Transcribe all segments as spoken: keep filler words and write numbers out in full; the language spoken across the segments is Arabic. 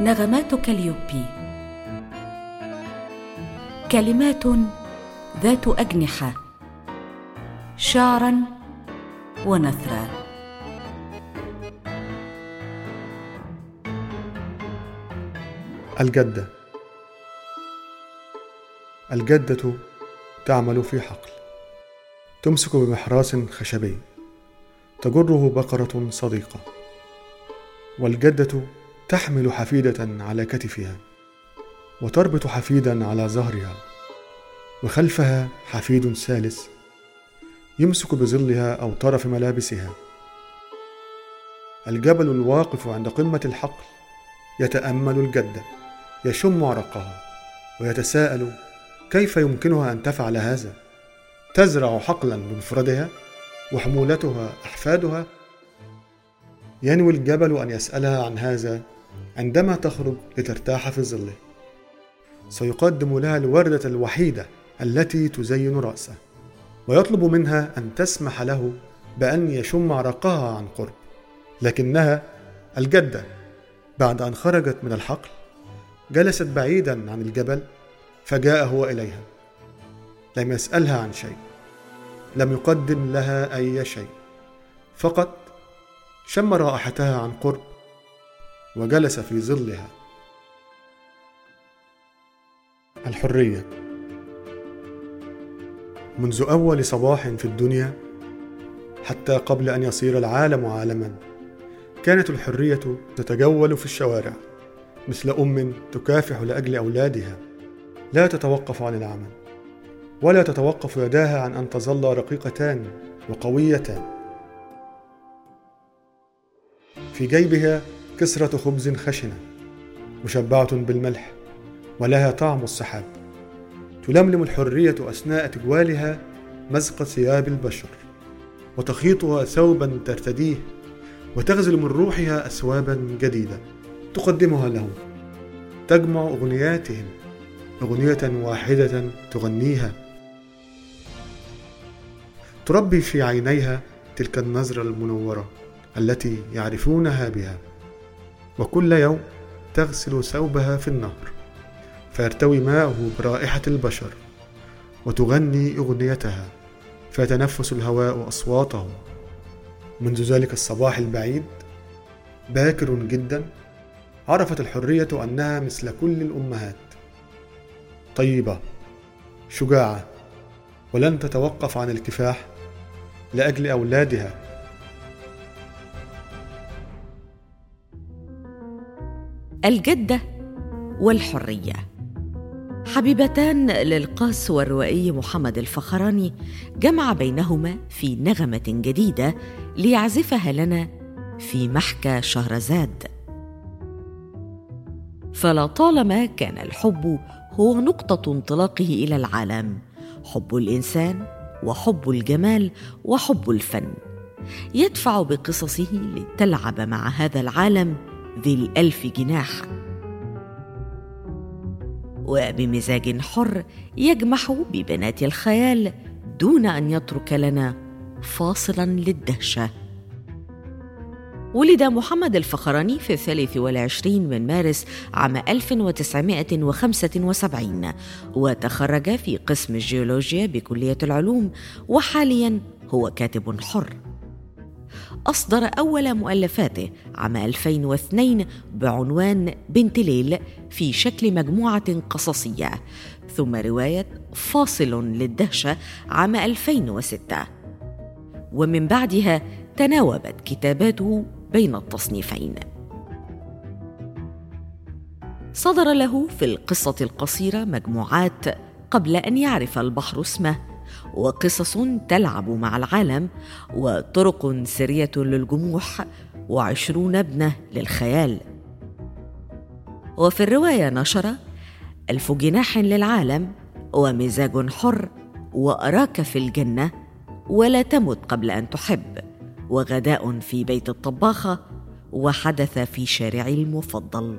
نغمات كاليوبي. كلمات ذات أجنحة، شعراً ونثراً. الجدة. الجدة تعمل في حقل، تمسك بمحراس خشبي تجره بقرة صديقة، والجدة تحمل حفيدة على كتفها وتربط حفيدا على ظهرها، وخلفها حفيد ثالث يمسك بظلها أو طرف ملابسها. الجبل الواقف عند قمة الحقل يتأمل الجدة، يشم عرقها ويتساءل كيف يمكنها أن تفعل هذا؟ تزرع حقلا بمفردها وحمولتها أحفادها. ينوي الجبل أن يسألها عن هذا عندما تخرج لترتاح في ظله، سيقدم لها الوردة الوحيدة التي تزين رأسه، ويطلب منها أن تسمح له بأن يشم عرقها عن قرب. لكنها الجدة بعد أن خرجت من الحقل جلست بعيدا عن الجبل، فجاء هو إليها، لم يسألها عن شيء، لم يقدم لها أي شيء، فقط شم رائحتها عن قرب وجلس في ظلها. الحرية. منذ أول صباح في الدنيا حتى قبل أن يصير العالم عالما، كانت الحرية تتجول في الشوارع مثل أم تكافح لأجل أولادها، لا تتوقف عن العمل ولا تتوقف يداها عن أن تظل رقيقتان وقويتان. في جيبها كسرة خبز خشنة مشبعة بالملح ولها طعم السحاب، تلملم الحرية أثناء تجوالها مزق ثياب البشر، وتخيطها ثوبا ترتديه، وتغزل من روحها أثوابا جديدة تقدمها لهم، تجمع أغنياتهم، أغنية واحدة تغنيها، تربي في عينيها تلك النظرة المنورة التي يعرفونها بها. وكل يوم تغسل ثوبها في النهر فيرتوي ماءه برائحة البشر، وتغني أغنيتها فيتنفس الهواء أصواته. منذ ذلك الصباح البعيد باكر جدا عرفت الحرية أنها مثل كل الأمهات، طيبة شجاعة، ولن تتوقف عن الكفاح لأجل أولادها. الجدة والحرية، حبيبتان للقاص والروائي محمد الفخراني، جمع بينهما في نغمة جديدة ليعزفها لنا في محكى شهرزاد. فلطالما كان الحب هو نقطة انطلاقه إلى العالم، حب الإنسان وحب الجمال وحب الفن، يدفع بقصصه لتلعب مع هذا العالم ذي الألف جناح، وبمزاج حر يجمح ببنات الخيال دون أن يترك لنا فاصلا للدهشة. ولد محمد الفخراني في الثالث والعشرين من مارس عام ألف وتسعمائة وخمسة وسبعين، وتخرج في قسم الجيولوجيا بكلية العلوم، وحاليا هو كاتب حر. أصدر أول مؤلفاته عام ألفين واثنين بعنوان بنت ليل في شكل مجموعة قصصية، ثم رواية فاصل للدهشة عام ألفين وستة، ومن بعدها تناوبت كتاباته بين التصنيفين. صدر له في القصة القصيرة مجموعات قبل أن يعرف البحر اسمه، وقصص تلعب مع العالم، وطرق سرية للجموح، وعشرون ابنة للخيال. وفي الرواية نشر ألف جناح للعالم، ومزاج حر، وأراك في الجنة، ولا تمت قبل أن تحب، وغداء في بيت الطباخة، وحدث في شارعي المفضل.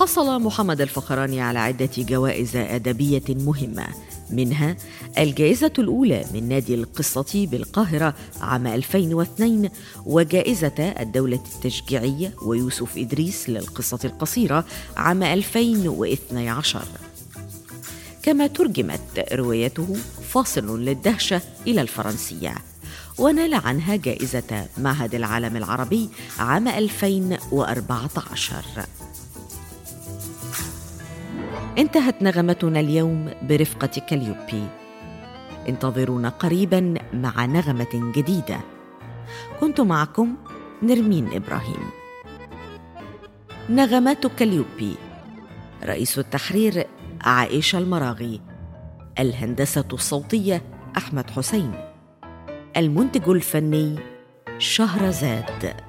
حصل محمد الفخراني على عدة جوائز أدبية مهمة، منها الجائزة الأولى من نادي القصة بالقاهرة عام ألفين واثنين، وجائزة الدولة التشجيعية ويوسف إدريس للقصة القصيرة عام ألفين واثني عشر. كما ترجمت روايته فاصل للدهشة إلى الفرنسية، ونال عنها جائزة معهد العالم العربي عام ألفين وأربعة عشر. انتهت نغمتنا اليوم برفقة كاليوبي. انتظرونا قريبا مع نغمة جديدة. كنت معكم نرمين إبراهيم. نغمات كاليوبي. رئيس التحرير عائشة المراغي. الهندسة الصوتية أحمد حسين. المنتج الفني شهرزاد.